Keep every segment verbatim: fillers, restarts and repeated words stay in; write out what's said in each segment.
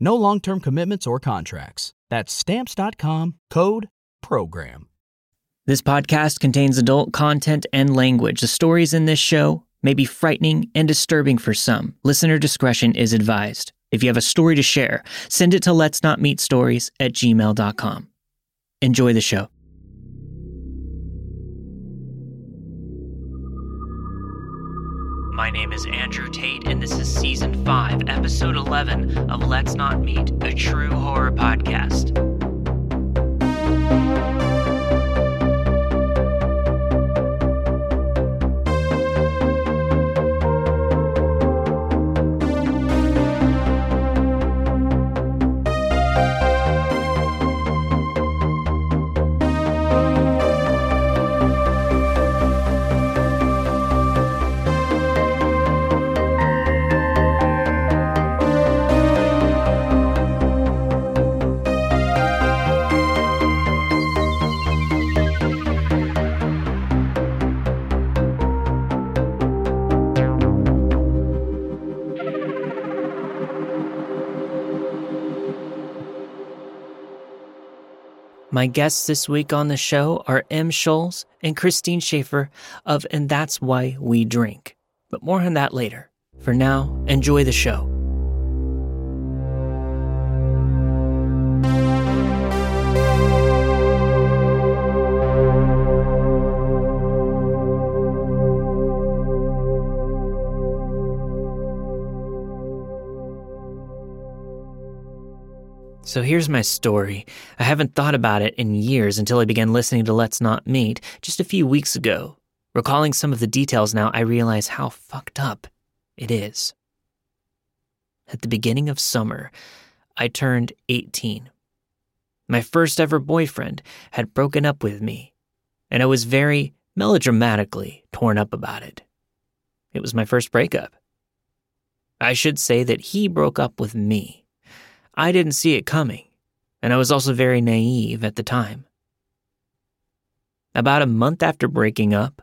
No long-term commitments or contracts. That's Stamps dot com, code PROGRAM. This podcast contains adult content and language. The stories in this show may be frightening and disturbing for some. Listener discretion is advised. If you have a story to share, send it to Let's Not Meet Stories at gmail dot com. Enjoy the show. My name is Andrew Tate, and this is Season five, Episode eleven of Let's Not Meet, a true horror podcast. My guests this week on the show are M. Scholz and Christine Schaefer of And That's Why We Drink. But more on that later. For now, enjoy the show. So here's my story. I haven't thought about it in years until I began listening to Let's Not Meet just a few weeks ago. Recalling some of the details now, I realize how fucked up it is. At the beginning of summer, I turned eighteen. My first ever boyfriend had broken up with me, and I was very melodramatically torn up about it. It was my first breakup. I should say that he broke up with me. I didn't see it coming, and I was also very naive at the time. About a month after breaking up,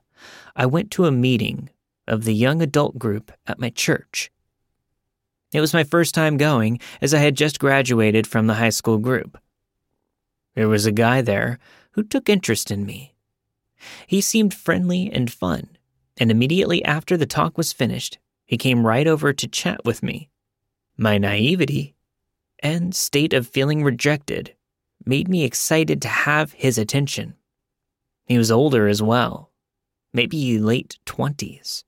I went to a meeting of the young adult group at my church. It was my first time going, as I had just graduated from the high school group. There was a guy there who took interest in me. He seemed friendly and fun, and immediately after the talk was finished, he came right over to chat with me. My naivety and state of feeling rejected made me excited to have his attention. He was older as well, maybe late twenties,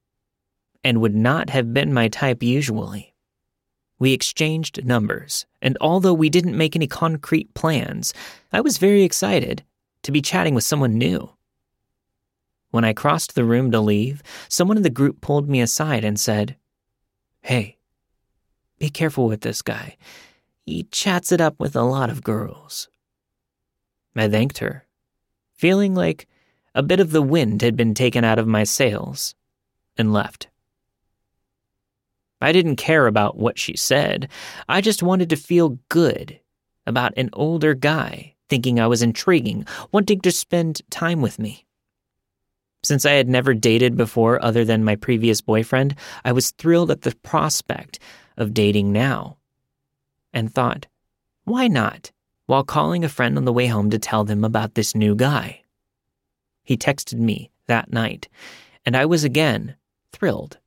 and would not have been my type usually. We exchanged numbers, and although we didn't make any concrete plans, I was very excited to be chatting with someone new. When I crossed the room to leave, someone in the group pulled me aside and said, "Hey, be careful with this guy. He chats it up with a lot of girls." I thanked her, feeling like a bit of the wind had been taken out of my sails, and left. I didn't care about what she said. I just wanted to feel good about an older guy thinking I was intriguing, wanting to spend time with me. Since I had never dated before other than my previous boyfriend, I was thrilled at the prospect of dating now, and thought, why not, while calling a friend on the way home to tell them about this new guy. He texted me that night, and I was again thrilled.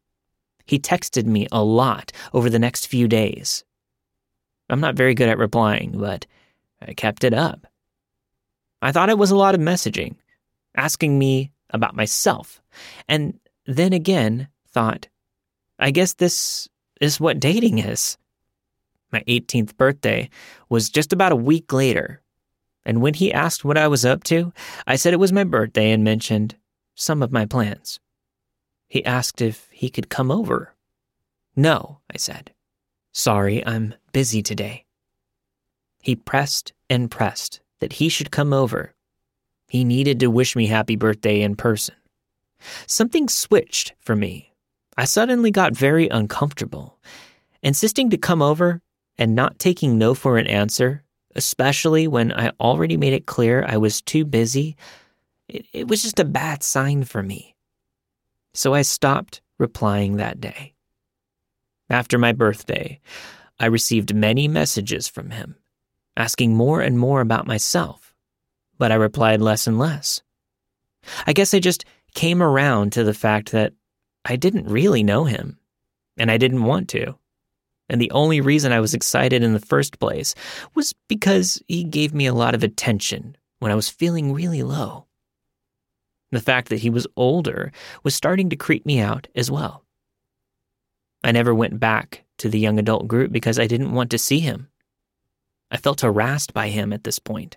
He texted me a lot over the next few days. I'm not very good at replying, but I kept it up. I thought it was a lot of messaging, asking me about myself. And then again, thought, I guess this is what dating is. My eighteenth birthday was just about a week later, and when he asked what I was up to, I said it was my birthday and mentioned some of my plans. He asked if he could come over. No, I said. Sorry, I'm busy today. He pressed and pressed that he should come over. He needed to wish me happy birthday in person. Something switched for me. I suddenly got very uncomfortable. Insisting to come over and not taking no for an answer, especially when I already made it clear I was too busy, it, it was just a bad sign for me. So I stopped replying that day. After my birthday, I received many messages from him, asking more and more about myself, but I replied less and less. I guess I just came around to the fact that I didn't really know him, and I didn't want to. And the only reason I was excited in the first place was because he gave me a lot of attention when I was feeling really low. The fact that he was older was starting to creep me out as well. I never went back to the young adult group because I didn't want to see him. I felt harassed by him at this point.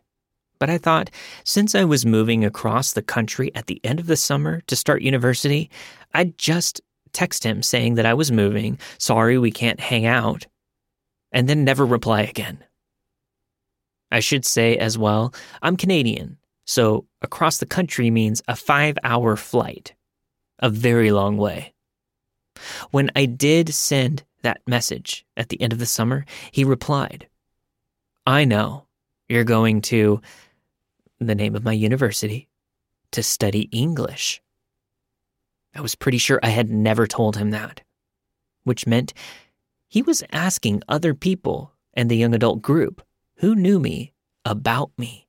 But I thought, since I was moving across the country at the end of the summer to start university, I'd just text him saying that I was moving, sorry we can't hang out, and then never reply again. I should say as well, I'm Canadian, so across the country means a five-hour flight, a very long way. When I did send that message at the end of the summer, he replied, I know you're going to the name of my university to study English. I was pretty sure I had never told him that, which meant he was asking other people and the young adult group who knew me about me.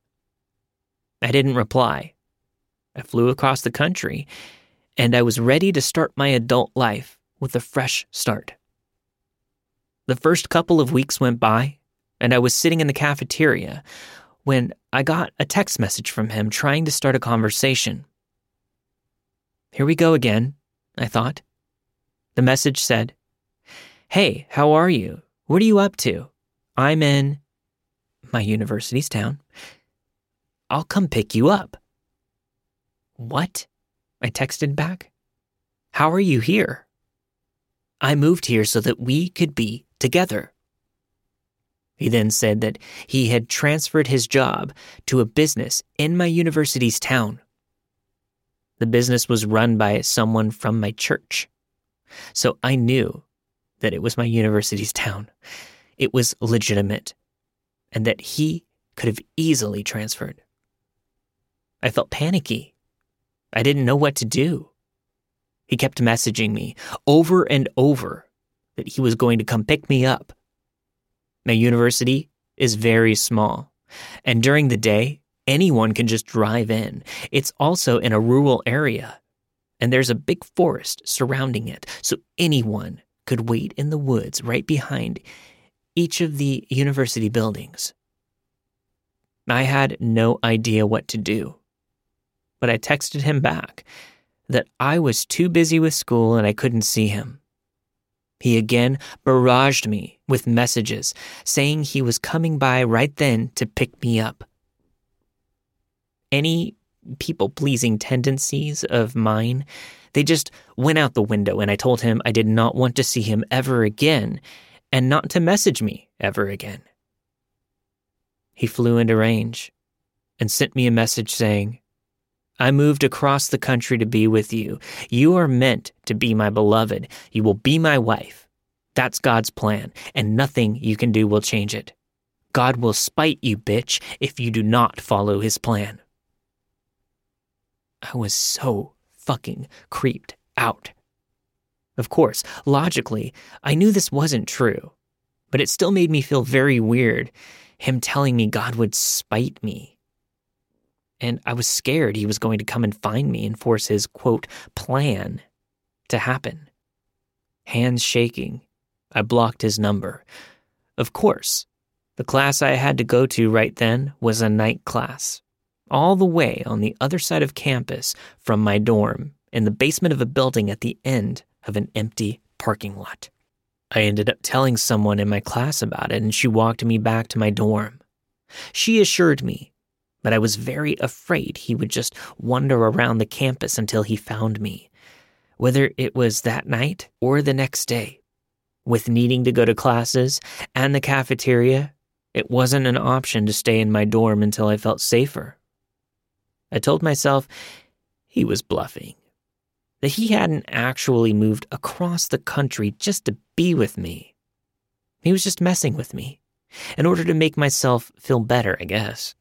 I didn't reply. I flew across the country, and I was ready to start my adult life with a fresh start. The first couple of weeks went by, and I was sitting in the cafeteria when I got a text message from him trying to start a conversation. Here we go again, I thought. The message said, Hey, how are you? What are you up to? I'm in my university's town. I'll come pick you up. What? I texted back. How are you here? I moved here so that we could be together. He then said that he had transferred his job to a business in my university's town. The business was run by someone from my church, so I knew that it was my university's town. It was legitimate, and that he could have easily transferred. I felt panicky. I didn't know what to do. He kept messaging me over and over that he was going to come pick me up. My university is very small, and during the day, anyone can just drive in. It's also in a rural area, and there's a big forest surrounding it, so anyone could wait in the woods right behind each of the university buildings. I had no idea what to do, but I texted him back that I was too busy with school and I couldn't see him. He again barraged me with messages saying he was coming by right then to pick me up. Any people-pleasing tendencies of mine, they just went out the window, and I told him I did not want to see him ever again and not to message me ever again. He flew into range and sent me a message saying, I moved across the country to be with you. You are meant to be my beloved. You will be my wife. That's God's plan, and nothing you can do will change it. God will spite you, bitch, if you do not follow his plan. I was so fucking creeped out. Of course, logically, I knew this wasn't true, but it still made me feel very weird, him telling me God would spite me. And I was scared he was going to come and find me and force his, quote, plan to happen. Hands shaking, I blocked his number. Of course, the class I had to go to right then was a night class, all the way on the other side of campus from my dorm in the basement of a building at the end of an empty parking lot. I ended up telling someone in my class about it, and she walked me back to my dorm. She assured me, but I was very afraid he would just wander around the campus until he found me, whether it was that night or the next day. With needing to go to classes and the cafeteria, it wasn't an option to stay in my dorm until I felt safer. I told myself he was bluffing, that he hadn't actually moved across the country just to be with me. He was just messing with me in order to make myself feel better, I guess.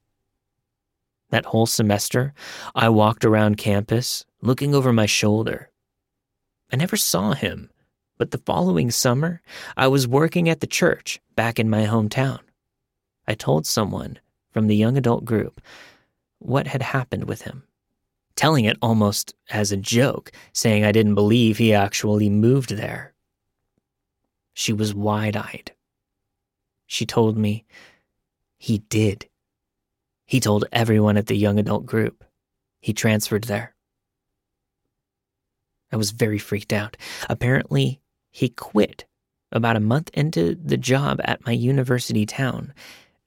That whole semester, I walked around campus looking over my shoulder. I never saw him. But the following summer, I was working at the church back in my hometown. I told someone from the young adult group what had happened with him, telling it almost as a joke, saying I didn't believe he actually moved there. She was wide-eyed. She told me he did. He told everyone at the young adult group he transferred there. I was very freaked out. Apparently, he quit about a month into the job at my university town,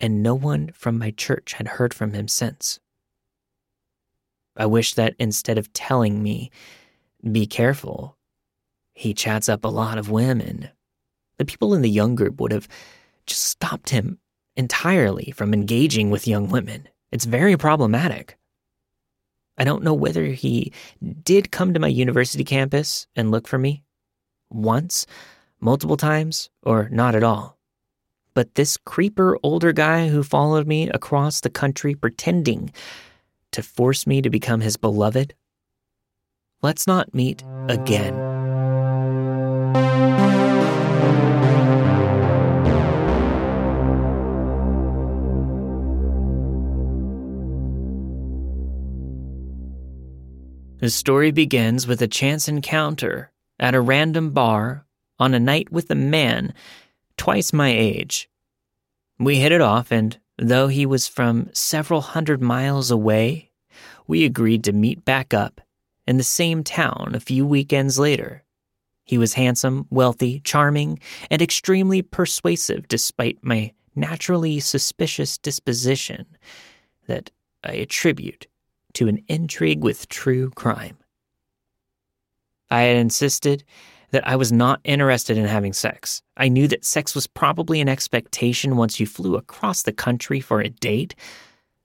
and no one from my church had heard from him since. I wish that instead of telling me, be careful, he chats up a lot of women, the people in the young group would have just stopped him entirely from engaging with young women. It's very problematic. I don't know whether he did come to my university campus and look for me once, multiple times, or not at all. But this creeper older guy who followed me across the country pretending to force me to become his beloved, let's not meet again. The story begins with a chance encounter at a random bar on a night with a man twice my age. We hit it off, and though he was from several hundred miles away, we agreed to meet back up in the same town a few weekends later. He was handsome, wealthy, charming, and extremely persuasive despite my naturally suspicious disposition that I attribute to an intrigue with true crime. I had insisted that I was not interested in having sex. I knew that sex was probably an expectation once you flew across the country for a date,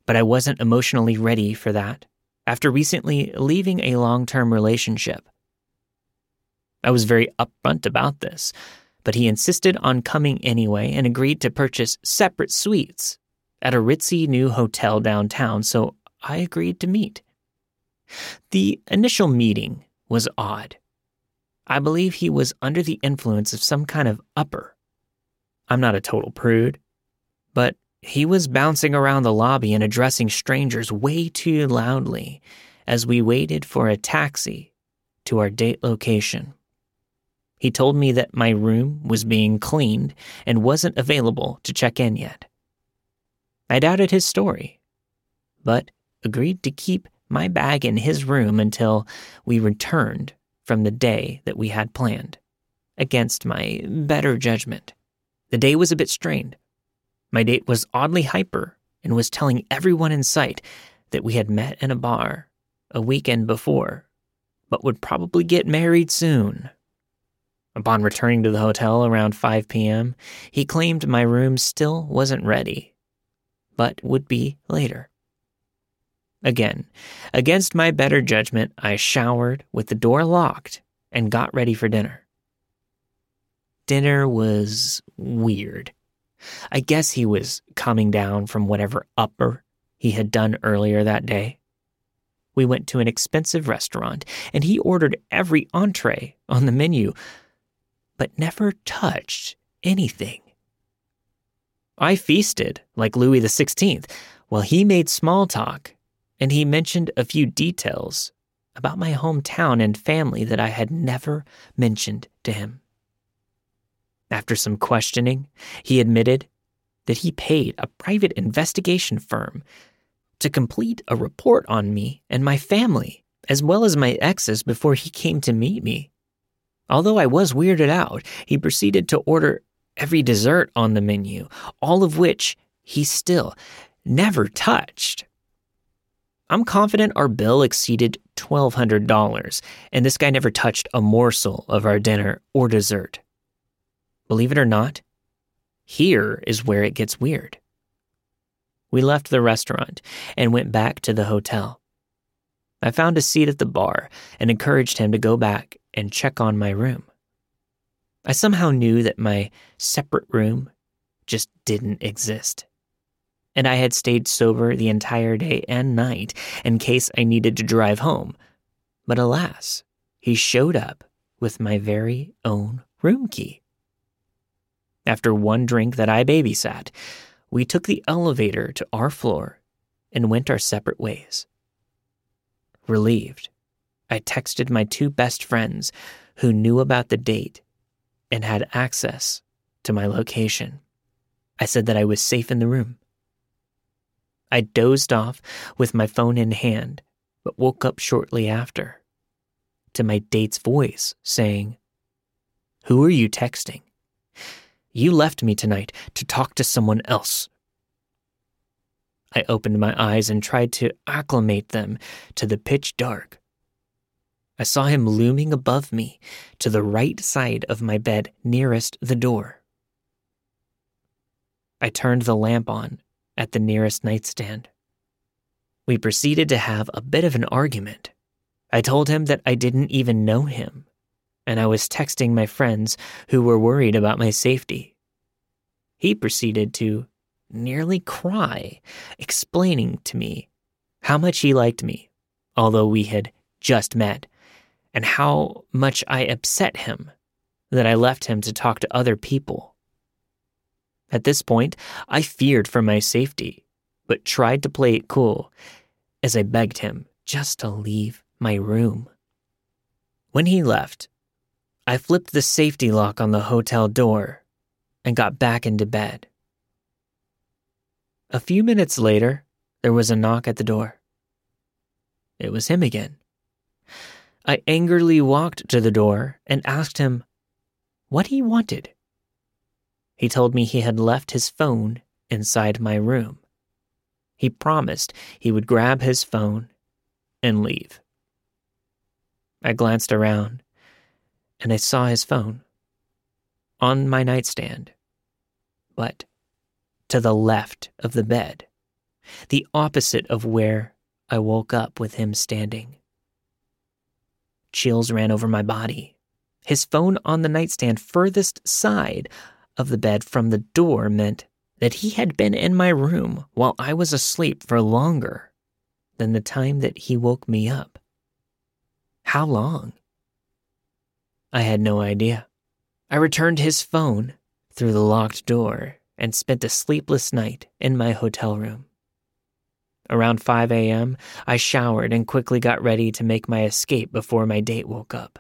but I wasn't emotionally ready for that after recently leaving a long-term relationship. I was very upfront about this, but he insisted on coming anyway and agreed to purchase separate suites at a ritzy new hotel downtown, so I agreed to meet. The initial meeting was odd. I believe he was under the influence of some kind of upper. I'm not a total prude, but he was bouncing around the lobby and addressing strangers way too loudly as we waited for a taxi to our date location. He told me that my room was being cleaned and wasn't available to check in yet. I doubted his story, but agreed to keep my bag in his room until we returned from the day that we had planned, against my better judgment. The day was a bit strained. My date was oddly hyper and was telling everyone in sight that we had met in a bar a weekend before, but would probably get married soon. Upon returning to the hotel around five p.m., he claimed my room still wasn't ready, but would be later. Again, against my better judgment, I showered with the door locked and got ready for dinner. Dinner was weird. I guess he was coming down from whatever upper he had done earlier that day. We went to an expensive restaurant, and he ordered every entree on the menu, but never touched anything. I feasted like Louis the sixteenth while he made small talk, and he mentioned a few details about my hometown and family that I had never mentioned to him. After some questioning, he admitted that he paid a private investigation firm to complete a report on me and my family, as well as my exes before he came to meet me. Although I was weirded out, he proceeded to order every dessert on the menu, all of which he still never touched. I'm confident our bill exceeded twelve hundred dollars, and this guy never touched a morsel of our dinner or dessert. Believe it or not, here is where it gets weird. We left the restaurant and went back to the hotel. I found a seat at the bar and encouraged him to go back and check on my room. I somehow knew that my separate room just didn't exist. And I had stayed sober the entire day and night in case I needed to drive home. But alas, he showed up with my very own room key. After one drink that I babysat, we took the elevator to our floor and went our separate ways. Relieved, I texted my two best friends who knew about the date and had access to my location. I said that I was safe in the room. I dozed off with my phone in hand, but woke up shortly after to my date's voice saying, "Who are you texting? You left me tonight to talk to someone else." I opened my eyes and tried to acclimate them to the pitch dark. I saw him looming above me to the right side of my bed nearest the door. I turned the lamp on at the nearest nightstand. We proceeded to have a bit of an argument. I told him that I didn't even know him, and I was texting my friends who were worried about my safety. He proceeded to nearly cry, explaining to me how much he liked me, although we had just met, and how much I upset him that I left him to talk to other people. At this point, I feared for my safety, but tried to play it cool as I begged him just to leave my room. When he left, I flipped the safety lock on the hotel door and got back into bed. A few minutes later, there was a knock at the door. It was him again. I angrily walked to the door and asked him what he wanted. He told me he had left his phone inside my room. He promised he would grab his phone and leave. I glanced around and I saw his phone on my nightstand, but to the left of the bed, the opposite of where I woke up with him standing. Chills ran over my body. His phone on the nightstand furthest side of the bed from the door meant that he had been in my room while I was asleep for longer than the time that he woke me up. How long? I had no idea. I returned his phone through the locked door and spent a sleepless night in my hotel room. Around five a.m., I showered and quickly got ready to make my escape before my date woke up.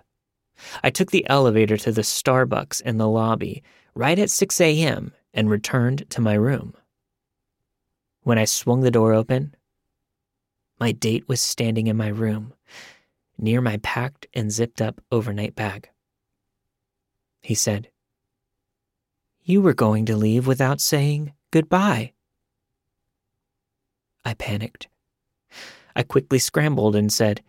I took the elevator to the Starbucks in the lobby right at six a.m. and returned to my room. When I swung the door open, my date was standing in my room, near my packed and zipped up overnight bag. He said, "You were going to leave without saying goodbye." I panicked. I quickly scrambled and said,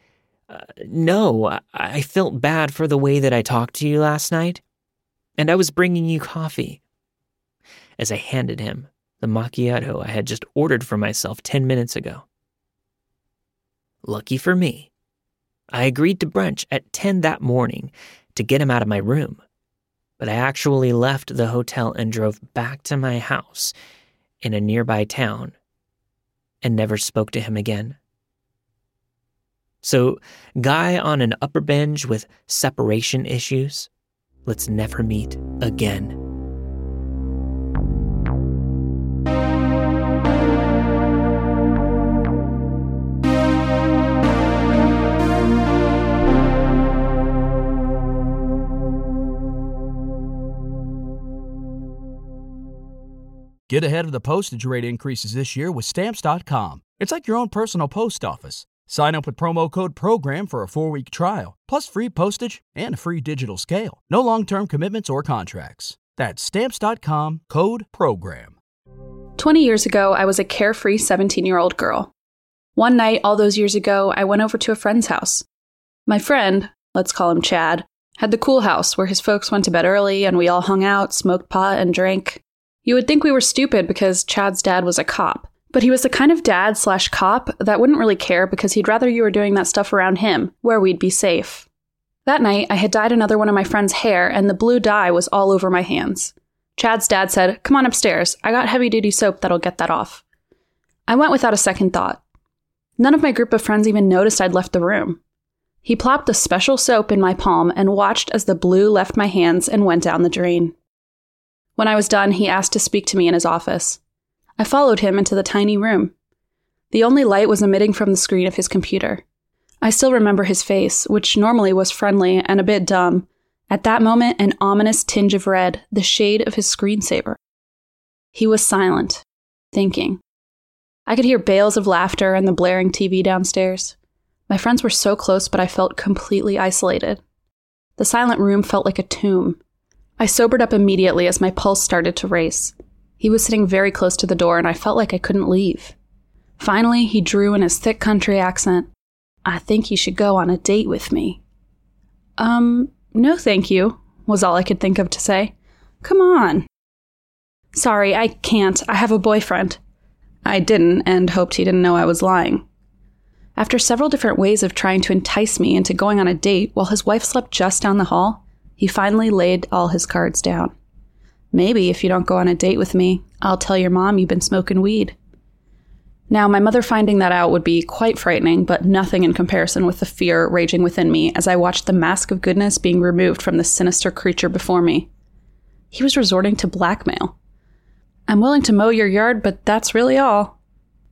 Uh, no, I felt bad for the way that I talked to you last night, and I was bringing you coffee." As I handed him the macchiato I had just ordered for myself ten minutes ago. Lucky for me, I agreed to brunch at ten that morning to get him out of my room, but I actually left the hotel and drove back to my house in a nearby town and never spoke to him again. So, guy on an upper binge with separation issues, let's never meet again. Get ahead of the postage rate increases this year with Stamps dot com. It's like your own personal post office. Sign up with promo code PROGRAM for a four-week trial, plus free postage and a free digital scale. No long-term commitments or contracts. That's Stamps dot com, code PROGRAM. Twenty years ago, I was a carefree seventeen-year-old girl. One night all those years ago, I went over to a friend's house. My friend, let's call him Chad, had the cool house where his folks went to bed early and we all hung out, smoked pot, and drank. You would think we were stupid because Chad's dad was a cop, but he was the kind of dad slash cop that wouldn't really care because he'd rather you were doing that stuff around him, where we'd be safe. That night, I had dyed another one of my friend's hair and the blue dye was all over my hands. Chad's dad said, "Come on upstairs, I got heavy-duty soap that'll get that off." I went without a second thought. None of my group of friends even noticed I'd left the room. He plopped the special soap in my palm and watched as the blue left my hands and went down the drain. When I was done, he asked to speak to me in his office. I followed him into the tiny room. The only light was emitting from the screen of his computer. I still remember his face, which normally was friendly and a bit dumb. At that moment, an ominous tinge of red, the shade of his screensaver. He was silent, thinking. I could hear bales of laughter and the blaring T V downstairs. My friends were so close, but I felt completely isolated. The silent room felt like a tomb. I sobered up immediately as my pulse started to race. He was sitting very close to the door, and I felt like I couldn't leave. Finally, he drew in his thick country accent, "I think you should go on a date with me." Um... "No, thank you," was all I could think of to say. "Come on." "Sorry, I can't. I have a boyfriend." I didn't, and hoped he didn't know I was lying. After several different ways of trying to entice me into going on a date while his wife slept just down the hall, he finally laid all his cards down. "Maybe if you don't go on a date with me, I'll tell your mom you've been smoking weed." Now, my mother finding that out would be quite frightening, but nothing in comparison with the fear raging within me as I watched the mask of goodness being removed from the sinister creature before me. He was resorting to blackmail. "I'm willing to mow your yard, but that's really all."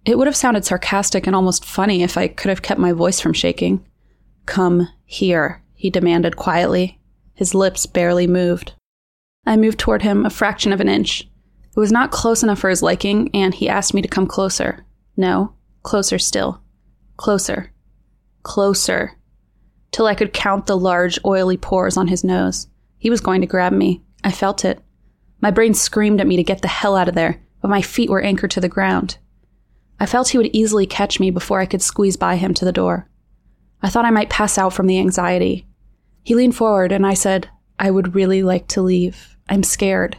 It would have sounded sarcastic and almost funny if I could have kept my voice from shaking. "Come here," he demanded quietly. His lips barely moved. I moved toward him a fraction of an inch. It was not close enough for his liking, and he asked me to come closer. No, closer still. Closer. Closer. Till I could count the large, oily pores on his nose. He was going to grab me. I felt it. My brain screamed at me to get the hell out of there, but my feet were anchored to the ground. I felt he would easily catch me before I could squeeze by him to the door. I thought I might pass out from the anxiety. He leaned forward and I said, "I would really like to leave. I'm scared."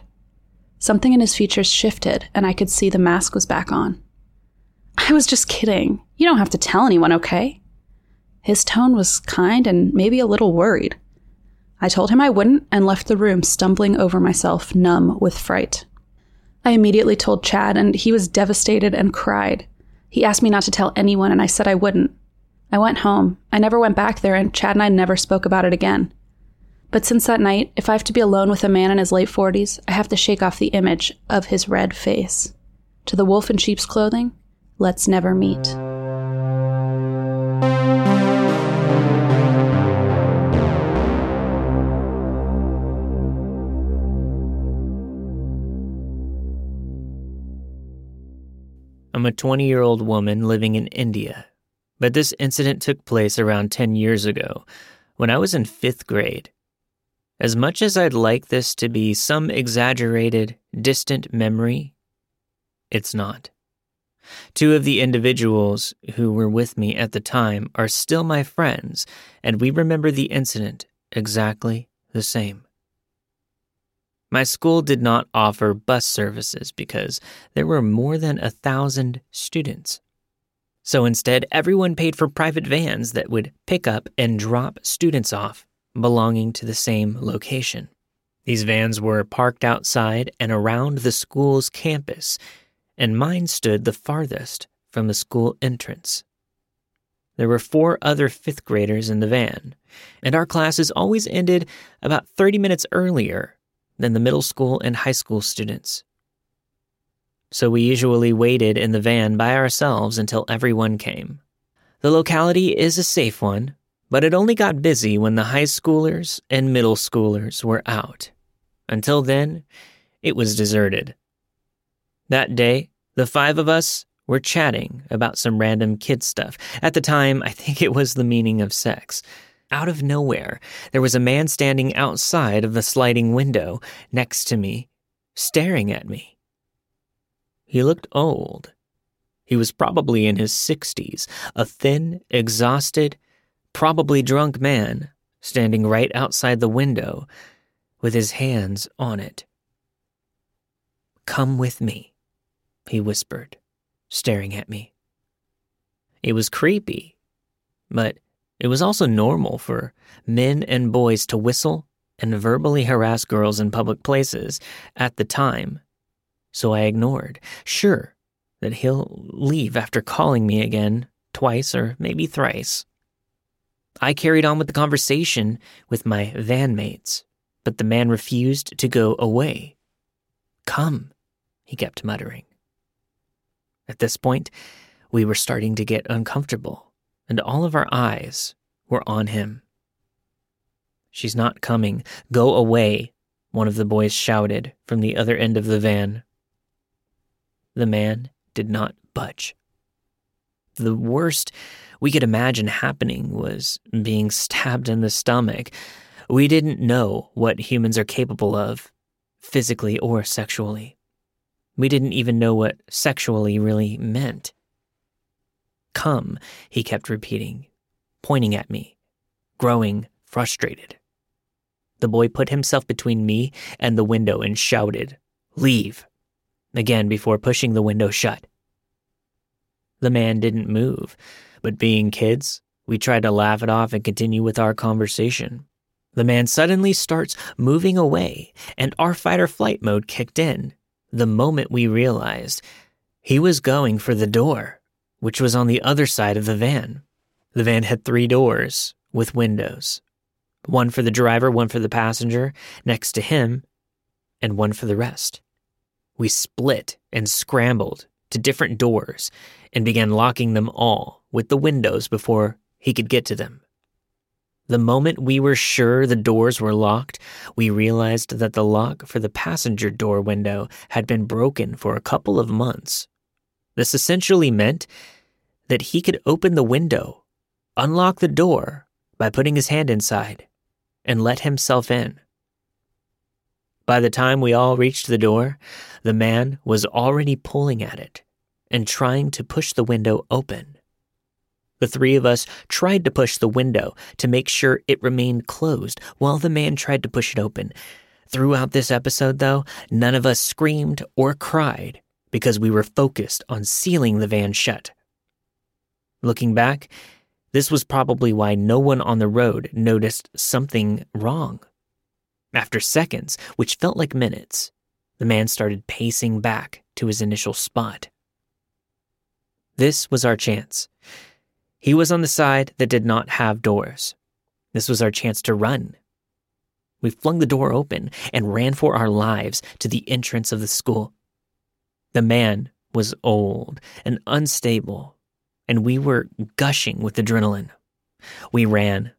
Something in his features shifted and I could see the mask was back on. "I was just kidding. You don't have to tell anyone, okay?" His tone was kind and maybe a little worried. I told him I wouldn't and left the room, stumbling over myself, numb with fright. I immediately told Chad, and he was devastated and cried. He asked me not to tell anyone, and I said I wouldn't. I went home. I never went back there, and Chad and I never spoke about it again. But since that night, if I have to be alone with a man in his late forties, I have to shake off the image of his red face. To the wolf in sheep's clothing, let's never meet. I'm a twenty-year-old woman living in India, but this incident took place around ten years ago, when I was in fifth grade. As much as I'd like this to be some exaggerated, distant memory, it's not. Two of the individuals who were with me at the time are still my friends, and we remember the incident exactly the same. My school did not offer bus services because there were more than a thousand students. So instead, everyone paid for private vans that would pick up and drop students off belonging to the same location. These vans were parked outside and around the school's campus, and mine stood the farthest from the school entrance. There were four other fifth graders in the van, and our classes always ended about thirty minutes earlier than the middle school and high school students. So we usually waited in the van by ourselves until everyone came. The locality is a safe one, but it only got busy when the high schoolers and middle schoolers were out. Until then, it was deserted. That day, the five of us We're chatting about some random kid stuff. At the time, I think it was the meaning of sex. Out of nowhere, there was a man standing outside of the sliding window next to me, staring at me. He looked old. He was probably in his sixties, a thin, exhausted, probably drunk man standing right outside the window with his hands on it. "Come with me," he whispered, staring at me. It was creepy, but it was also normal for men and boys to whistle and verbally harass girls in public places at the time, so I ignored, sure that he'll leave after calling me again twice or maybe thrice. I carried on with the conversation with my van mates, but the man refused to go away. "Come," he kept muttering. At this point, we were starting to get uncomfortable, and all of our eyes were on him. "She's not coming. Go away," one of the boys shouted from the other end of the van. The man did not budge. The worst we could imagine happening was being stabbed in the stomach. We didn't know what humans are capable of, physically or sexually. We didn't even know what sexually really meant. "Come," he kept repeating, pointing at me, growing frustrated. The boy put himself between me and the window and shouted, "Leave," again before pushing the window shut. The man didn't move, but being kids, we tried to laugh it off and continue with our conversation. The man suddenly starts moving away, and our fight-or-flight mode kicked in the moment we realized he was going for the door, which was on the other side of the van. The van had three doors with windows, one for the driver, one for the passenger next to him, and one for the rest. We split and scrambled to different doors and began locking them all with the windows before he could get to them. The moment we were sure the doors were locked, we realized that the lock for the passenger door window had been broken for a couple of months. This essentially meant that he could open the window, unlock the door by putting his hand inside, and let himself in. By the time we all reached the door, the man was already pulling at it and trying to push the window open. The three of us tried to push the window to make sure it remained closed while the man tried to push it open. Throughout this episode, though, none of us screamed or cried because we were focused on sealing the van shut. Looking back, this was probably why no one on the road noticed something wrong. After seconds, which felt like minutes, the man started pacing back to his initial spot. This was our chance. He was on the side that did not have doors. This was our chance to run. We flung the door open and ran for our lives to the entrance of the school. The man was old and unstable, and we were gushing with adrenaline. We ran.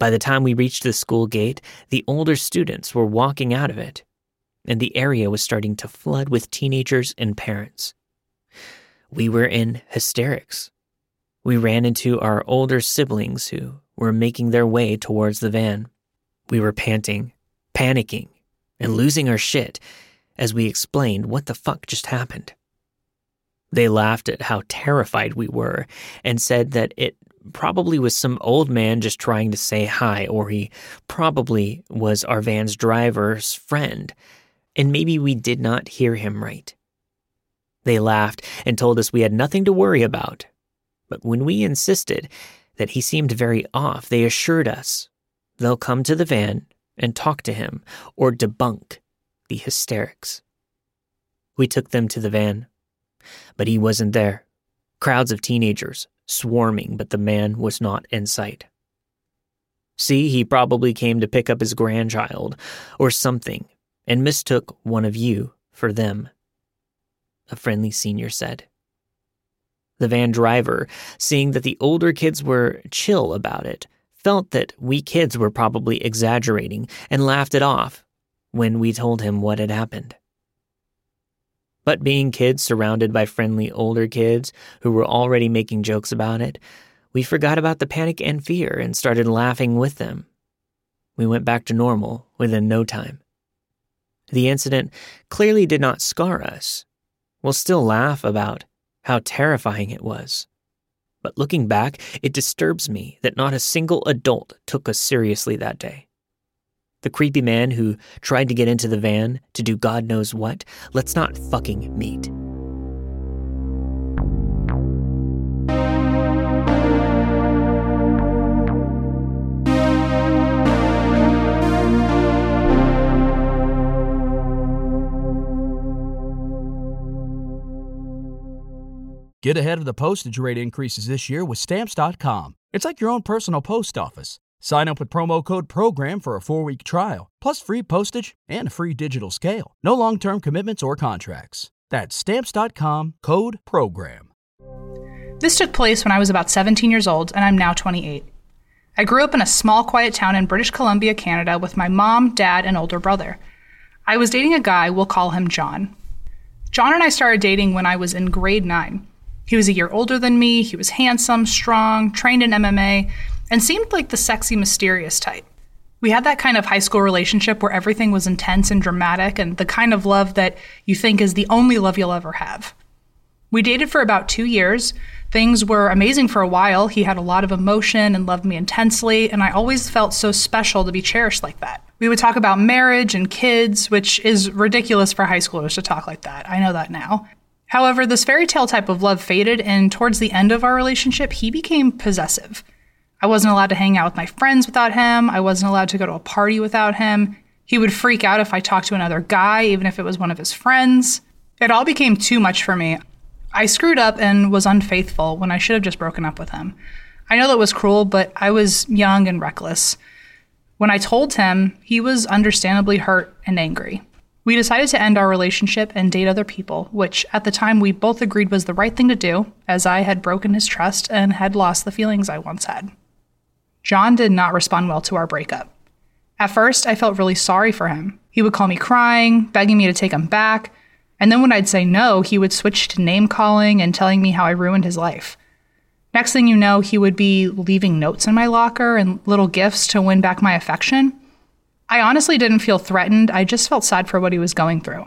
By the time we reached the school gate, the older students were walking out of it, and the area was starting to flood with teenagers and parents. We were in hysterics. We ran into our older siblings who were making their way towards the van. We were panting, panicking, and losing our shit as we explained what the fuck just happened. They laughed at how terrified we were and said that it probably was some old man just trying to say hi, or he probably was our van's driver's friend, and maybe we did not hear him right. They laughed and told us we had nothing to worry about. But when we insisted that he seemed very off, they assured us they'll come to the van and talk to him or debunk the hysterics. We took them to the van, but he wasn't there. Crowds of teenagers swarming, but the man was not in sight. See, he probably came to pick up his grandchild or something and mistook one of you for them, a friendly senior said. The van driver, seeing that the older kids were chill about it, felt that we kids were probably exaggerating and laughed it off when we told him what had happened. But being kids surrounded by friendly older kids who were already making jokes about it, we forgot about the panic and fear and started laughing with them. We went back to normal within no time. The incident clearly did not scar us. We'll still laugh about how terrifying it was. But looking back, it disturbs me that not a single adult took us seriously that day. The creepy man who tried to get into the van to do God knows what, let's not fucking meet. Get ahead of the postage rate increases this year with Stamps dot com. It's like your own personal post office. Sign up with promo code PROGRAM for a four-week trial, plus free postage and a free digital scale. No long-term commitments or contracts. That's Stamps dot com, code PROGRAM. This took place when I was about seventeen years old, and I'm now twenty-eight. I grew up in a small, quiet town in British Columbia, Canada, with my mom, dad, and older brother. I was dating a guy, we'll call him John. John and I started dating when I was in grade nine. He was a year older than me, he was handsome, strong, trained in M M A, and seemed like the sexy, mysterious type. We had that kind of high school relationship where everything was intense and dramatic, and the kind of love that you think is the only love you'll ever have. We dated for about two years. Things were amazing for a while. He had a lot of emotion and loved me intensely, and I always felt so special to be cherished like that. We would talk about marriage and kids, which is ridiculous for high schoolers to talk like that. I know that now. However, this fairy tale type of love faded, and towards the end of our relationship, he became possessive. I wasn't allowed to hang out with my friends without him. I wasn't allowed to go to a party without him. He would freak out if I talked to another guy, even if it was one of his friends. It all became too much for me. I screwed up and was unfaithful when I should have just broken up with him. I know that was cruel, but I was young and reckless. When I told him, he was understandably hurt and angry. We decided to end our relationship and date other people, which at the time we both agreed was the right thing to do, as I had broken his trust and had lost the feelings I once had. John did not respond well to our breakup. At first, I felt really sorry for him. He would call me crying, begging me to take him back, and then when I'd say no, he would switch to name-calling and telling me how I ruined his life. Next thing you know, he would be leaving notes in my locker and little gifts to win back my affection. I honestly didn't feel threatened, I just felt sad for what he was going through.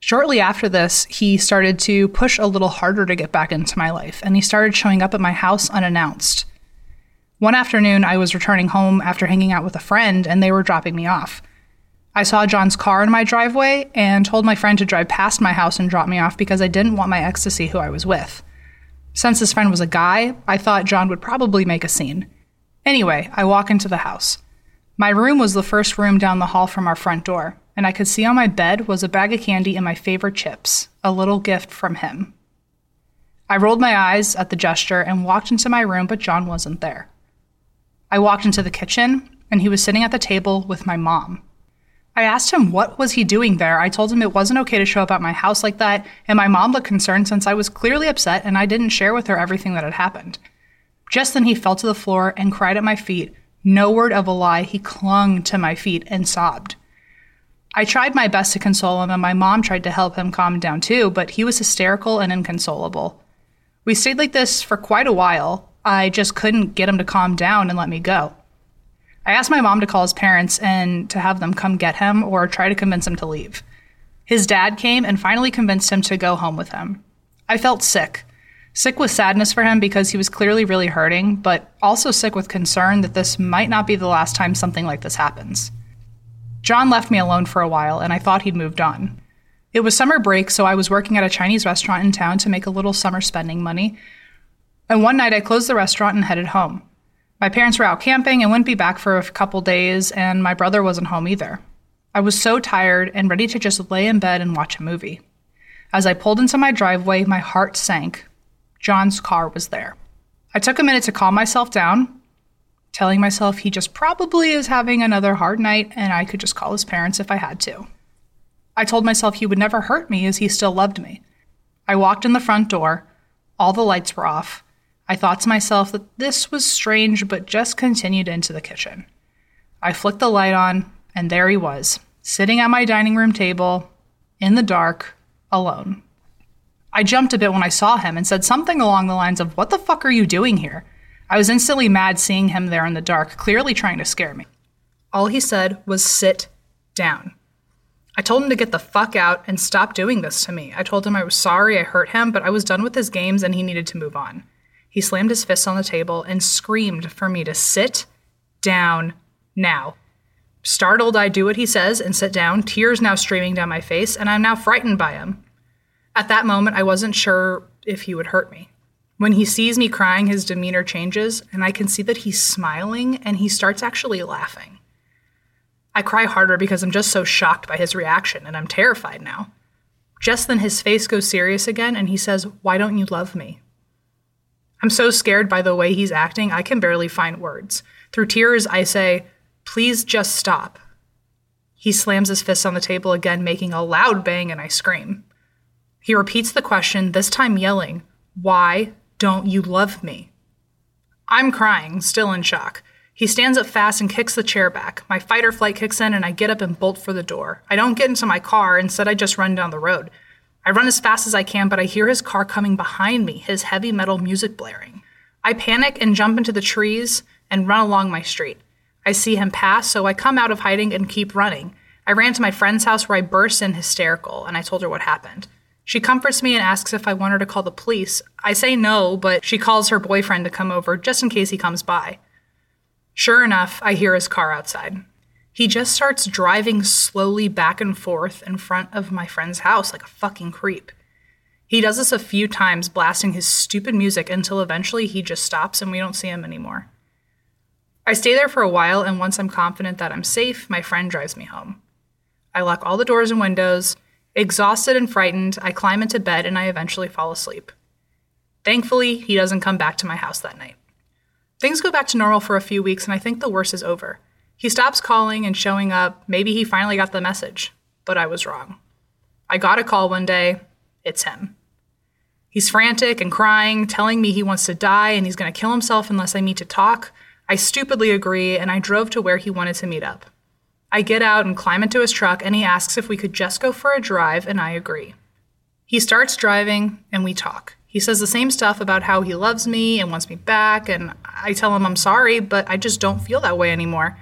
Shortly after this, he started to push a little harder to get back into my life, and he started showing up at my house unannounced. One afternoon, I was returning home after hanging out with a friend, and they were dropping me off. I saw John's car in my driveway and told my friend to drive past my house and drop me off because I didn't want my ex to see who I was with. Since this friend was a guy, I thought John would probably make a scene. Anyway, I walk into the house. My room was the first room down the hall from our front door, and I could see on my bed was a bag of candy and my favorite chips, a little gift from him. I rolled my eyes at the gesture and walked into my room, but John wasn't there. I walked into the kitchen, and he was sitting at the table with my mom. I asked him what was he doing there. I told him it wasn't okay to show up at my house like that, and my mom looked concerned since I was clearly upset and I didn't share with her everything that had happened. Just then he fell to the floor and cried at my feet. No word of a lie, he clung to my feet and sobbed. I tried my best to console him, and my mom tried to help him calm down too, but he was hysterical and inconsolable. We stayed like this for quite a while. I just couldn't get him to calm down and let me go. I asked my mom to call his parents and to have them come get him or try to convince him to leave. His dad came and finally convinced him to go home with him. I felt sick. Sick with sadness for him because he was clearly really hurting, but also sick with concern that this might not be the last time something like this happens. John left me alone for a while, and I thought he'd moved on. It was summer break, so I was working at a Chinese restaurant in town to make a little summer spending money. And one night I closed the restaurant and headed home. My parents were out camping and wouldn't be back for a couple days, and my brother wasn't home either. I was so tired and ready to just lay in bed and watch a movie. As I pulled into my driveway, my heart sank. John's car was there. I took a minute to calm myself down, telling myself he just probably is having another hard night and I could just call his parents if I had to. I told myself he would never hurt me as he still loved me. I walked in the front door. All the lights were off. I thought to myself that this was strange, but just continued into the kitchen. I flicked the light on, and there he was, sitting at my dining room table, in the dark, alone. I jumped a bit when I saw him and said something along the lines of, "What the fuck are you doing here?" I was instantly mad seeing him there in the dark, clearly trying to scare me. All he said was, "Sit down." I told him to get the fuck out and stop doing this to me. I told him I was sorry I hurt him, but I was done with his games and he needed to move on. He slammed his fists on the table and screamed for me to sit down now. Startled, I do what he says and sit down, tears now streaming down my face, and I'm now frightened by him. At that moment, I wasn't sure if he would hurt me. When he sees me crying, his demeanor changes, and I can see that he's smiling, and he starts actually laughing. I cry harder because I'm just so shocked by his reaction, and I'm terrified now. Just then his face goes serious again, and he says, "Why don't you love me?" I'm so scared by the way he's acting, I can barely find words. Through tears, I say, "Please just stop." He slams his fist on the table again, making a loud bang, and I scream. He repeats the question, this time yelling, "Why don't you love me?" I'm crying, still in shock. He stands up fast and kicks the chair back. My fight or flight kicks in, and I get up and bolt for the door. I don't get into my car. Instead, I just run down the road. I run as fast as I can, but I hear his car coming behind me, his heavy metal music blaring. I panic and jump into the trees and run along my street. I see him pass, so I come out of hiding and keep running. I ran to my friend's house where I burst in hysterical, and I told her what happened. She comforts me and asks if I want her to call the police. I say no, but she calls her boyfriend to come over just in case he comes by. Sure enough, I hear his car outside. He just starts driving slowly back and forth in front of my friend's house like a fucking creep. He does this a few times, blasting his stupid music until eventually he just stops and we don't see him anymore. I stay there for a while, and once I'm confident that I'm safe, my friend drives me home. I lock all the doors and windows. Exhausted and frightened, I climb into bed and I eventually fall asleep. Thankfully, he doesn't come back to my house that night. Things go back to normal for a few weeks, and I think the worst is over. He stops calling and showing up. Maybe he finally got the message, but I was wrong. I got a call one day. It's him. He's frantic and crying, telling me he wants to die and he's going to kill himself unless I meet to talk. I stupidly agree, and I drove to where he wanted to meet up. I get out and climb into his truck, and he asks if we could just go for a drive, and I agree. He starts driving, and we talk. He says the same stuff about how he loves me and wants me back, and I tell him I'm sorry, but I just don't feel that way anymore.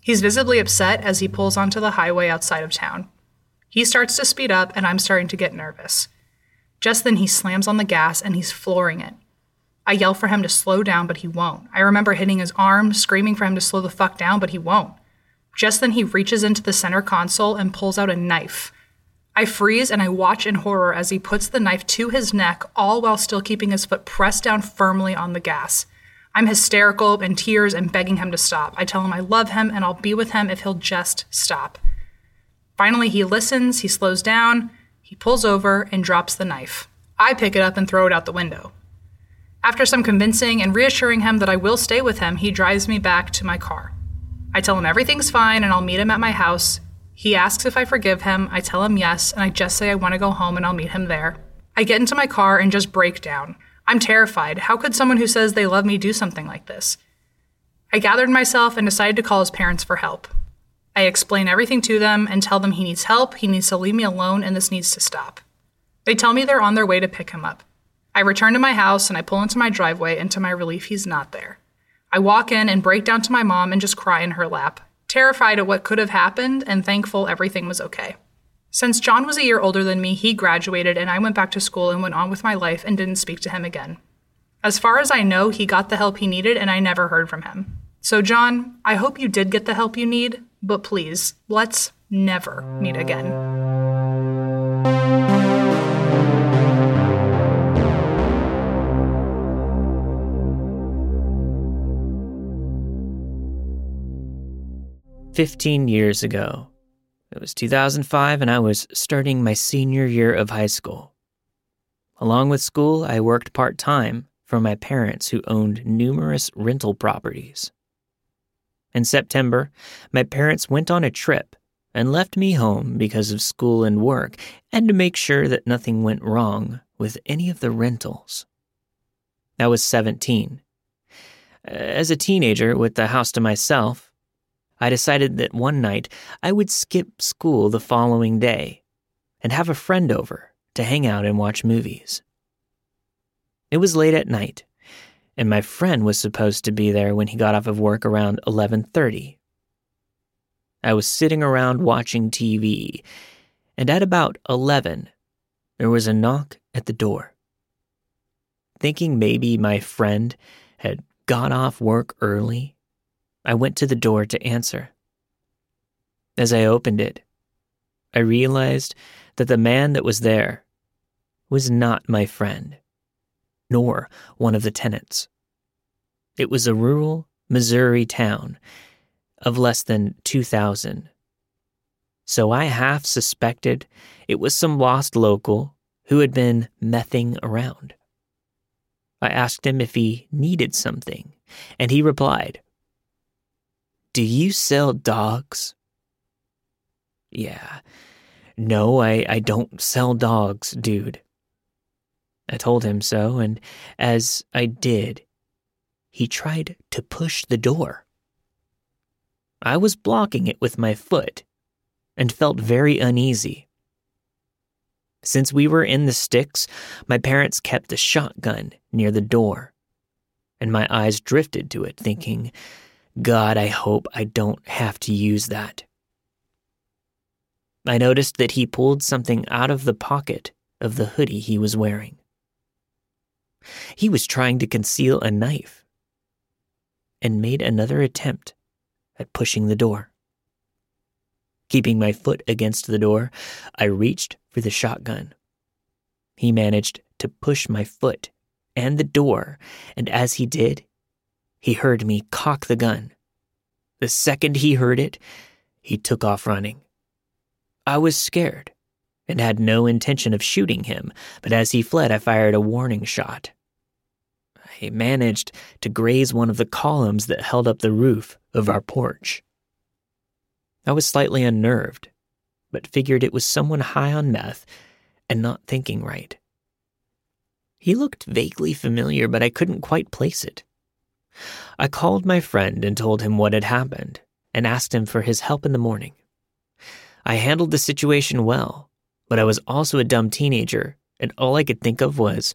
He's visibly upset as he pulls onto the highway outside of town. He starts to speed up, and I'm starting to get nervous. Just then, he slams on the gas, and he's flooring it. I yell for him to slow down, but he won't. I remember hitting his arm, screaming for him to slow the fuck down, but he won't. Just then he reaches into the center console and pulls out a knife. I freeze and I watch in horror as he puts the knife to his neck, all while still keeping his foot pressed down firmly on the gas. I'm hysterical, in tears, and begging him to stop. I tell him I love him and I'll be with him if he'll just stop. Finally, he listens, he slows down, he pulls over and drops the knife. I pick it up and throw it out the window. After some convincing and reassuring him that I will stay with him, he drives me back to my car. I tell him everything's fine and I'll meet him at my house. He asks if I forgive him. I tell him yes, and I just say I want to go home and I'll meet him there. I get into my car and just break down. I'm terrified. How could someone who says they love me do something like this? I gathered myself and decided to call his parents for help. I explain everything to them and tell them he needs help, he needs to leave me alone, and this needs to stop. They tell me they're on their way to pick him up. I return to my house and I pull into my driveway, and to my relief, he's not there. I walk in and break down to my mom and just cry in her lap, terrified at what could have happened and thankful everything was okay. Since John was a year older than me, he graduated and I went back to school and went on with my life and didn't speak to him again. As far as I know, he got the help he needed and I never heard from him. So John, I hope you did get the help you need, but please, let's never meet again. Fifteen years ago. It was two thousand five and I was starting my senior year of high school. Along with school, I worked part-time for my parents who owned numerous rental properties. In September, my parents went on a trip and left me home because of school and work and to make sure that nothing went wrong with any of the rentals. I was seventeen. As a teenager with the house to myself, I decided that one night I would skip school the following day and have a friend over to hang out and watch movies. It was late at night, and my friend was supposed to be there when he got off of work around eleven thirty. I was sitting around watching T V, and at about eleven, there was a knock at the door. Thinking maybe my friend had got off work early, I went to the door to answer. As I opened it, I realized that the man that was there was not my friend, nor one of the tenants. It was a rural Missouri town of less than two thousand. So I half suspected it was some lost local who had been messing around. I asked him if he needed something, and he replied, "Do you sell dogs?" "Yeah. No, I, I don't sell dogs, dude." I told him so, and as I did, he tried to push the door. I was blocking it with my foot and felt very uneasy. Since we were in the sticks, my parents kept a shotgun near the door, and my eyes drifted to it, thinking, God, I hope I don't have to use that. I noticed that he pulled something out of the pocket of the hoodie he was wearing. He was trying to conceal a knife and made another attempt at pushing the door. Keeping my foot against the door, I reached for the shotgun. He managed to push my foot and the door, and as he did, he heard me cock the gun. The second he heard it, he took off running. I was scared and had no intention of shooting him, but as he fled, I fired a warning shot. I managed to graze one of the columns that held up the roof of our porch. I was slightly unnerved, but figured it was someone high on meth and not thinking right. He looked vaguely familiar, but I couldn't quite place it. I called my friend and told him what had happened and asked him for his help in the morning. I handled the situation well, but I was also a dumb teenager, and all I could think of was,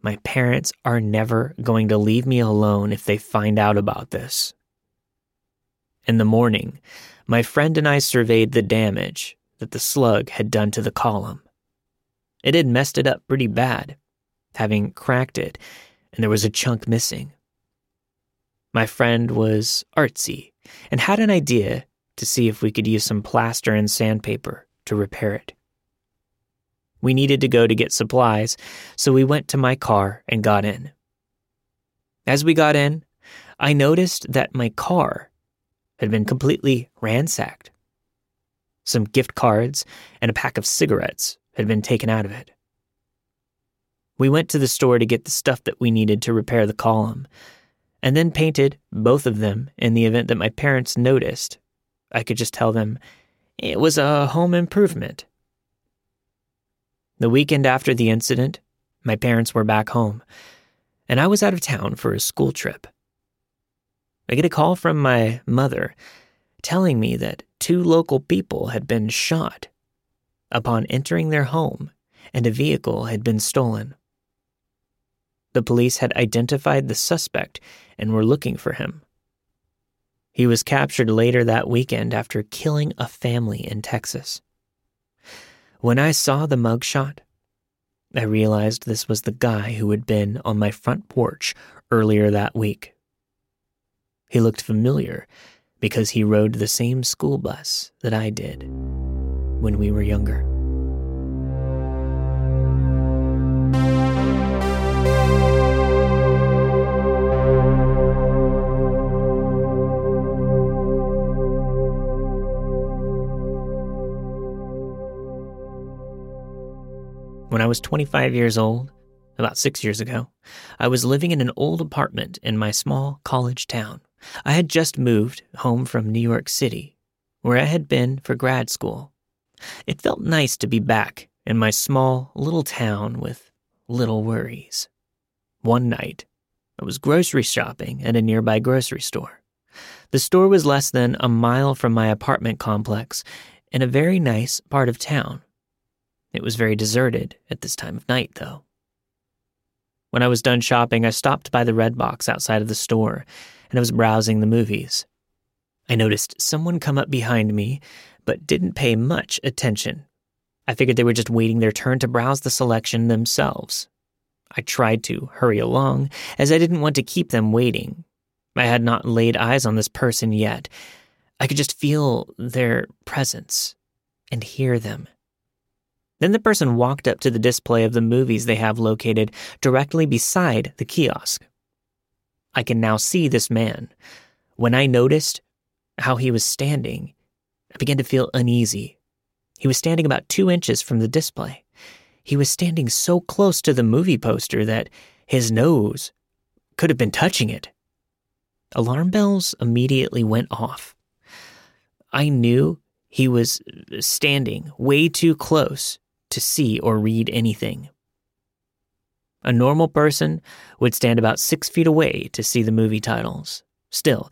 my parents are never going to leave me alone if they find out about this. In the morning, my friend and I surveyed the damage that the slug had done to the column. It had messed it up pretty bad, having cracked it, and there was a chunk missing. My friend was artsy and had an idea to see if we could use some plaster and sandpaper to repair it. We needed to go to get supplies, so we went to my car and got in. As we got in, I noticed that my car had been completely ransacked. Some gift cards and a pack of cigarettes had been taken out of it. We went to the store to get the stuff that we needed to repair the column, and then painted both of them in the event that my parents noticed. I could just tell them it was a home improvement. The weekend after the incident, my parents were back home, and I was out of town for a school trip. I get a call from my mother telling me that two local people had been shot upon entering their home, and a vehicle had been stolen. The police had identified the suspect and were looking for him. He was captured later that weekend after killing a family in Texas. When I saw the mugshot, I realized this was the guy who had been on my front porch earlier that week. He looked familiar because he rode the same school bus that I did when we were younger. When I was twenty-five years old, about six years ago, I was living in an old apartment in my small college town. I had just moved home from New York City, where I had been for grad school. It felt nice to be back in my small little town with little worries. One night, I was grocery shopping at a nearby grocery store. The store was less than a mile from my apartment complex in a very nice part of town. It was very deserted at this time of night, though. When I was done shopping, I stopped by the red box outside of the store, and I was browsing the movies. I noticed someone come up behind me, but didn't pay much attention. I figured they were just waiting their turn to browse the selection themselves. I tried to hurry along, as I didn't want to keep them waiting. I had not laid eyes on this person yet. I could just feel their presence and hear them. Then the person walked up to the display of the movies they have located directly beside the kiosk. I can now see this man. When I noticed how he was standing, I began to feel uneasy. He was standing about two inches from the display. He was standing so close to the movie poster that his nose could have been touching it. Alarm bells immediately went off. I knew he was standing way too close to see or read anything. A normal person would stand about six feet away to see the movie titles. Still,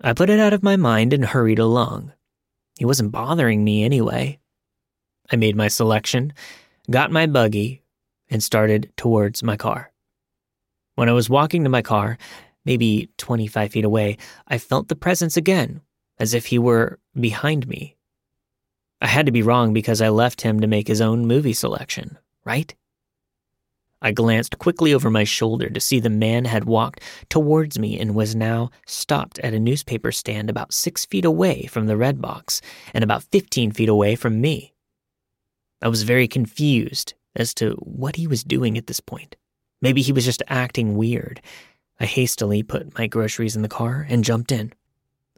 I put it out of my mind and hurried along. He wasn't bothering me anyway. I made my selection, got my buggy, and started towards my car. When I was walking to my car, maybe twenty-five feet away, I felt the presence again, as if he were behind me. I had to be wrong because I left him to make his own movie selection, right? I glanced quickly over my shoulder to see the man had walked towards me and was now stopped at a newspaper stand about six feet away from the red box and about fifteen feet away from me. I was very confused as to what he was doing at this point. Maybe he was just acting weird. I hastily put my groceries in the car and jumped in.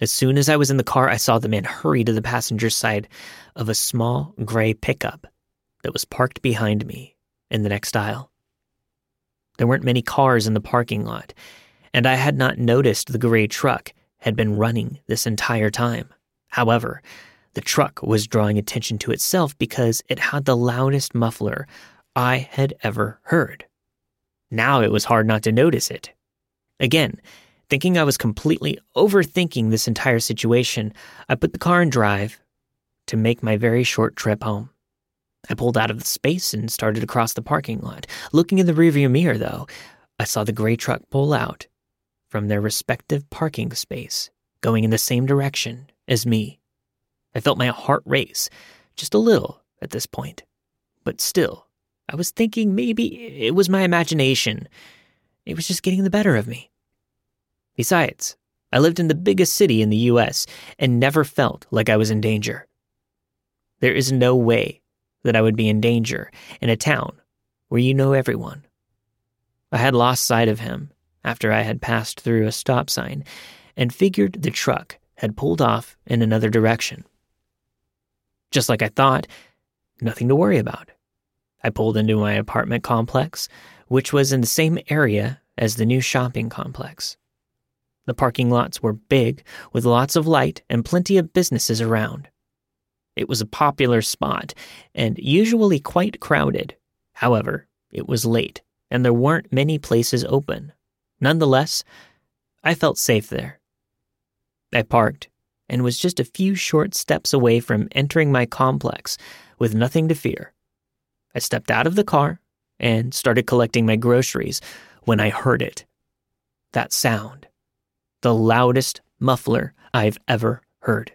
As soon as I was in the car, I saw the man hurry to the passenger side of a small gray pickup that was parked behind me in the next aisle. There weren't many cars in the parking lot, and I had not noticed the gray truck had been running this entire time. However, the truck was drawing attention to itself because it had the loudest muffler I had ever heard. Now it was hard not to notice it. Again, thinking I was completely overthinking this entire situation, I put the car in drive to make my very short trip home. I pulled out of the space and started across the parking lot. Looking in the rearview mirror, though, I saw the gray truck pull out from their respective parking space, going in the same direction as me. I felt my heart race, just a little at this point. But still, I was thinking maybe it was my imagination. It was just getting the better of me. Besides, I lived in the biggest city in the U S and never felt like I was in danger. There is no way that I would be in danger in a town where you know everyone. I had lost sight of him after I had passed through a stop sign and figured the truck had pulled off in another direction. Just like I thought, nothing to worry about. I pulled into my apartment complex, which was in the same area as the new shopping complex. The parking lots were big, with lots of light and plenty of businesses around. It was a popular spot and usually quite crowded. However, it was late and there weren't many places open. Nonetheless, I felt safe there. I parked and was just a few short steps away from entering my complex with nothing to fear. I stepped out of the car and started collecting my groceries when I heard it. That sound, the loudest muffler I've ever heard.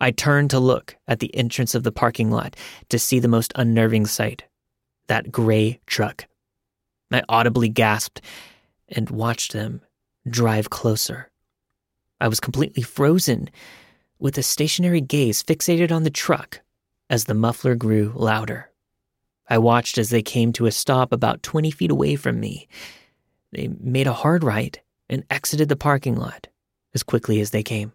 I turned to look at the entrance of the parking lot to see the most unnerving sight, that gray truck. I audibly gasped and watched them drive closer. I was completely frozen, with a stationary gaze fixated on the truck as the muffler grew louder. I watched as they came to a stop about twenty feet away from me. They made a hard right and exited the parking lot as quickly as they came.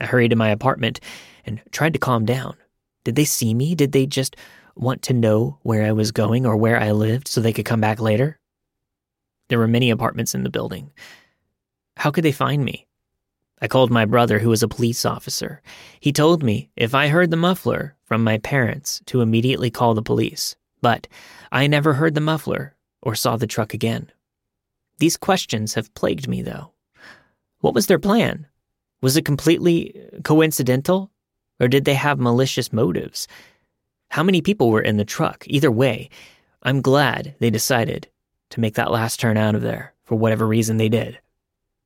I hurried to my apartment and tried to calm down. Did they see me? Did they just want to know where I was going or where I lived so they could come back later? There were many apartments in the building. How could they find me? I called my brother, who was a police officer. He told me if I heard the muffler from my parents to immediately call the police, but I never heard the muffler or saw the truck again. These questions have plagued me, though. What was their plan? Was it completely coincidental, or did they have malicious motives? how many people were in the truck. Either way, I'm glad they decided to make that last turn out of there for whatever reason they did.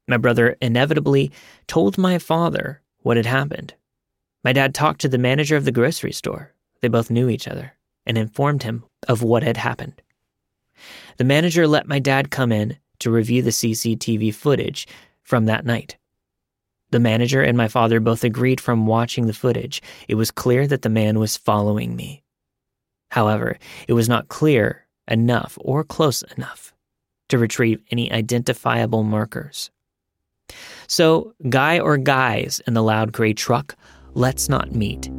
My brother inevitably told my father what had happened. My dad talked to the manager of the grocery store. They both knew each other and informed him of what had happened. The manager let my dad come in to review the C C T V footage from that night. The manager and my father both agreed from watching the footage. It was clear that the man was following me. However, it was not clear enough or close enough to retrieve any identifiable markers. So, guy or guys in the loud gray truck, let's not meet.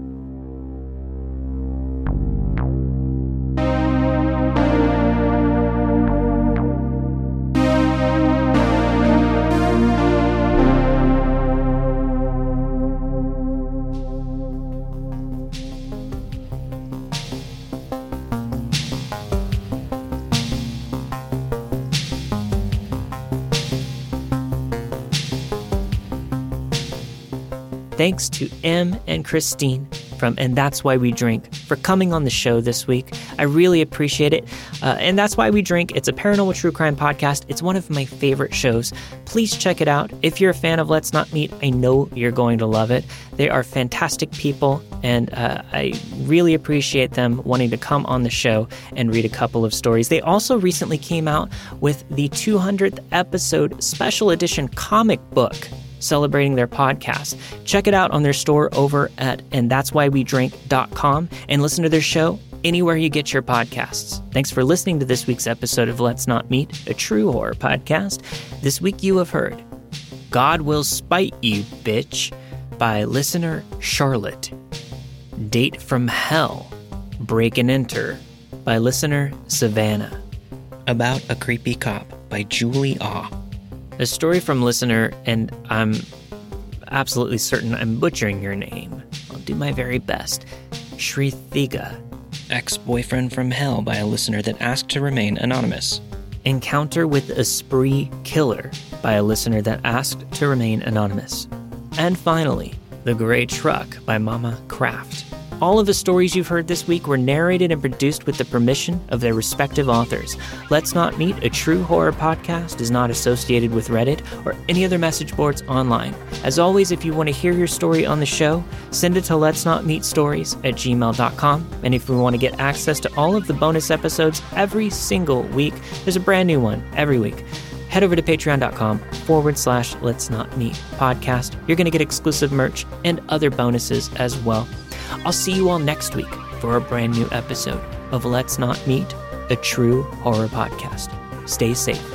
Thanks to M and Christine from And That's Why We Drink for coming on the show this week. I really appreciate it. Uh, and That's Why We Drink. It's a paranormal true crime podcast. It's one of my favorite shows. Please check it out. If you're a fan of Let's Not Meet, I know you're going to love it. They are fantastic people, and uh, I really appreciate them wanting to come on the show and read a couple of stories. They also recently came out with the two hundredth episode special edition comic book celebrating their podcast. Check it out on their store over at and that's why we drink dot com and listen to their show anywhere you get your podcasts. Thanks for listening to this week's episode of Let's Not Meet, a true horror podcast. This week you have heard God Will Spite You, Bitch by listener Charlotte. Date from Hell, Break and Enter by listener Savannah. About a Creepy Cop by Julie Awe. A story from listener, and I'm absolutely certain I'm butchering your name. I'll do my very best. Shreethiga. Ex-Boyfriend from Hell by a listener that asked to remain anonymous. Encounter with a Spree Killer by a listener that asked to remain anonymous. And finally, The Gray Truck by Mama Craft. All of the stories you've heard this week were narrated and produced with the permission of their respective authors. Let's Not Meet, a true horror podcast, is not associated with Reddit or any other message boards online. As always, if you want to hear your story on the show, send it to letsnotmeetstories at gmail dot com. And if you want to get access to all of the bonus episodes every single week, there's a brand new one every week. Head over to patreon.com forward slash Let's Not Meet podcast. You're going to get exclusive merch and other bonuses as well. I'll see you all next week for a brand new episode of Let's Not Meet, a true horror podcast. Stay safe.